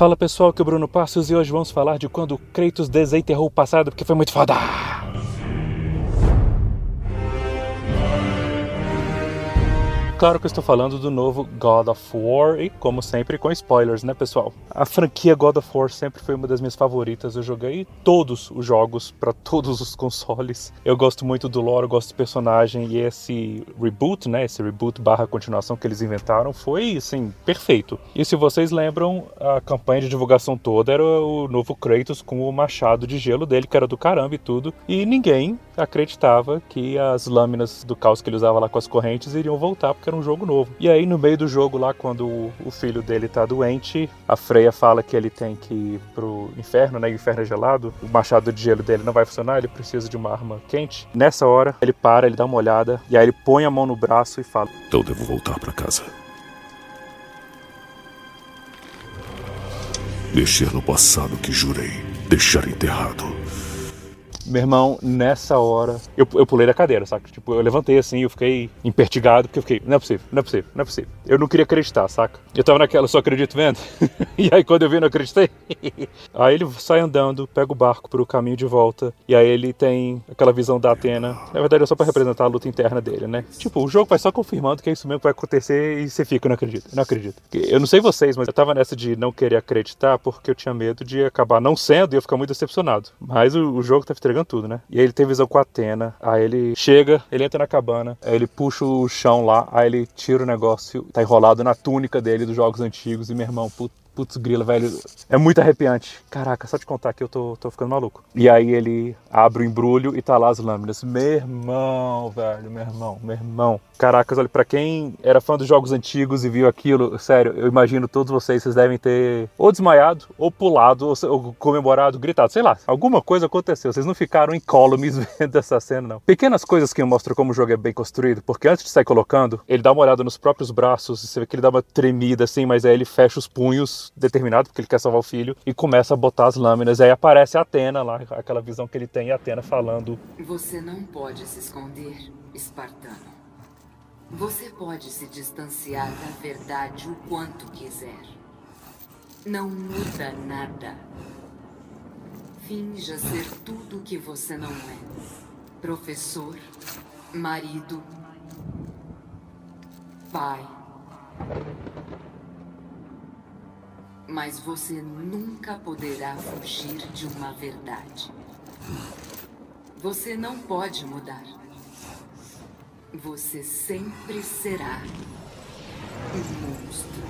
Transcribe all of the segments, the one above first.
Fala pessoal, aqui é o Bruno Passos e hoje vamos falar de quando Kratos desenterrou o passado, porque foi muito foda! Claro que eu estou falando do novo God of War e, como sempre, com spoilers, né pessoal? A franquia God of War sempre foi uma das minhas favoritas, eu joguei todos os jogos para todos os consoles. Eu gosto muito do lore, eu gosto do personagem e esse reboot, né, esse reboot barra continuação que eles inventaram foi, assim, perfeito. E se vocês lembram, a campanha de divulgação toda era o novo Kratos com o machado de gelo dele, que era do caramba e tudo, e ninguém acreditava que as lâminas do caos que ele usava lá com as correntes iriam voltar, porque era um jogo novo. E aí no meio do jogo lá, quando o filho dele tá doente, a Freya fala que ele tem que ir pro inferno, né, o inferno é gelado, o machado de gelo dele não vai funcionar, ele precisa de uma arma quente. Nessa hora ele para, ele dá uma olhada e aí ele põe a mão no braço e fala: "Então devo voltar pra casa. Mexer no passado que jurei deixar enterrado." Meu irmão, nessa hora, eu pulei da cadeira, saca? Tipo, eu levantei assim, eu fiquei empertigado, porque eu fiquei, não é possível, não é possível, não é possível. Eu não queria acreditar, saca? Eu tava naquela, só acredito vendo. E aí quando eu vi, eu não acreditei. Aí ele sai andando, pega o barco pro caminho de volta, e aí ele tem aquela visão da Atena. Na verdade, é só pra representar a luta interna dele, né? Tipo, o jogo vai só confirmando que é isso mesmo que vai acontecer e você fica, eu não acredito, não acredito. Eu não sei vocês, mas eu tava nessa de não querer acreditar porque eu tinha medo de acabar não sendo e eu ficar muito decepcionado. Mas o jogo tá entregando tudo, né? E aí ele tem visão com a Atena, aí ele chega, ele entra na cabana, aí ele puxa o chão lá, aí ele tira o negócio, tá enrolado na túnica dele dos jogos antigos, e meu irmão, putz grila, velho, é muito arrepiante. Caraca, só te contar que eu tô ficando maluco. E aí ele abre o embrulho e tá lá as lâminas. Meu irmão, velho, meu irmão. Caracas, olha, pra quem era fã dos jogos antigos e viu aquilo, sério, eu imagino todos vocês devem ter ou desmaiado, ou pulado, ou comemorado, gritado, sei lá, alguma coisa aconteceu. Vocês não ficaram incólumes vendo essa cena, não. Pequenas coisas que mostram como o jogo é bem construído, porque antes de sair colocando, ele dá uma olhada nos próprios braços, você vê que ele dá uma tremida assim, mas aí ele fecha os punhos, determinado, porque ele quer salvar o filho, e começa a botar as lâminas. Aí aparece a Atena lá, aquela visão que ele tem, e a Atena falando: "Você não pode se esconder, espartano. Você pode se distanciar da verdade o quanto quiser. Não muda nada. Finja ser tudo o que você não é. Professor, marido, pai. Mas você nunca poderá fugir de uma verdade. Você não pode mudar. Você sempre será um monstro."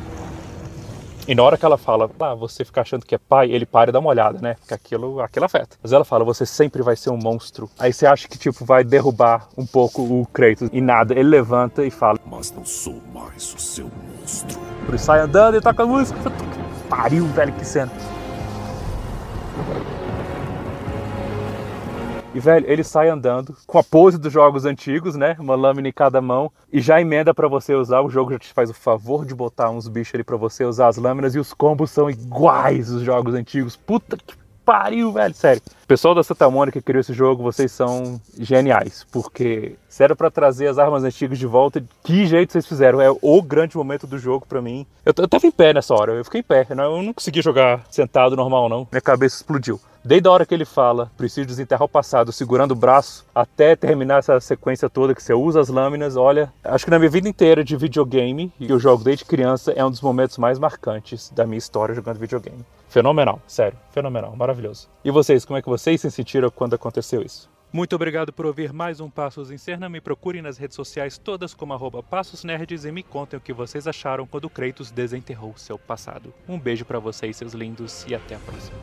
E na hora que ela fala, você fica achando que é pai, ele para e dá uma olhada, né? Porque aquilo afeta. Mas ela fala, você sempre vai ser um monstro. Aí você acha que, tipo, vai derrubar um pouco o Kratos. E nada, ele levanta e fala: "Mas não sou mais o seu monstro." Ele sai andando e toca a música. Pariu, velho, que cena. E, velho, ele sai andando com a pose dos jogos antigos, né? Uma lâmina em cada mão. E já emenda pra você usar. O jogo já te faz o favor de botar uns bichos ali pra você usar as lâminas. E os combos são iguais os jogos antigos. Puta que pariu, velho. Sério. O pessoal da Santa Monica que criou esse jogo, vocês são geniais. Porque se era pra trazer as armas antigas de volta, que jeito vocês fizeram. É o grande momento do jogo pra mim. Eu tava em pé nessa hora. Eu fiquei em pé. Eu não consegui jogar sentado normal, não. Minha cabeça explodiu. Desde a hora que ele fala, preciso desenterrar o passado, segurando o braço, até terminar essa sequência toda que você usa as lâminas, olha, acho que na minha vida inteira de videogame, e eu jogo desde criança, é um dos momentos mais marcantes da minha história jogando videogame. Fenomenal, sério, fenomenal, maravilhoso. E vocês, como é que vocês se sentiram quando aconteceu isso? Muito obrigado por ouvir mais um Passos em Cerna. Me procurem nas redes sociais todas como @PassosNerds e me contem o que vocês acharam quando Kratos desenterrou seu passado. Um beijo pra vocês, seus lindos, e até a próxima.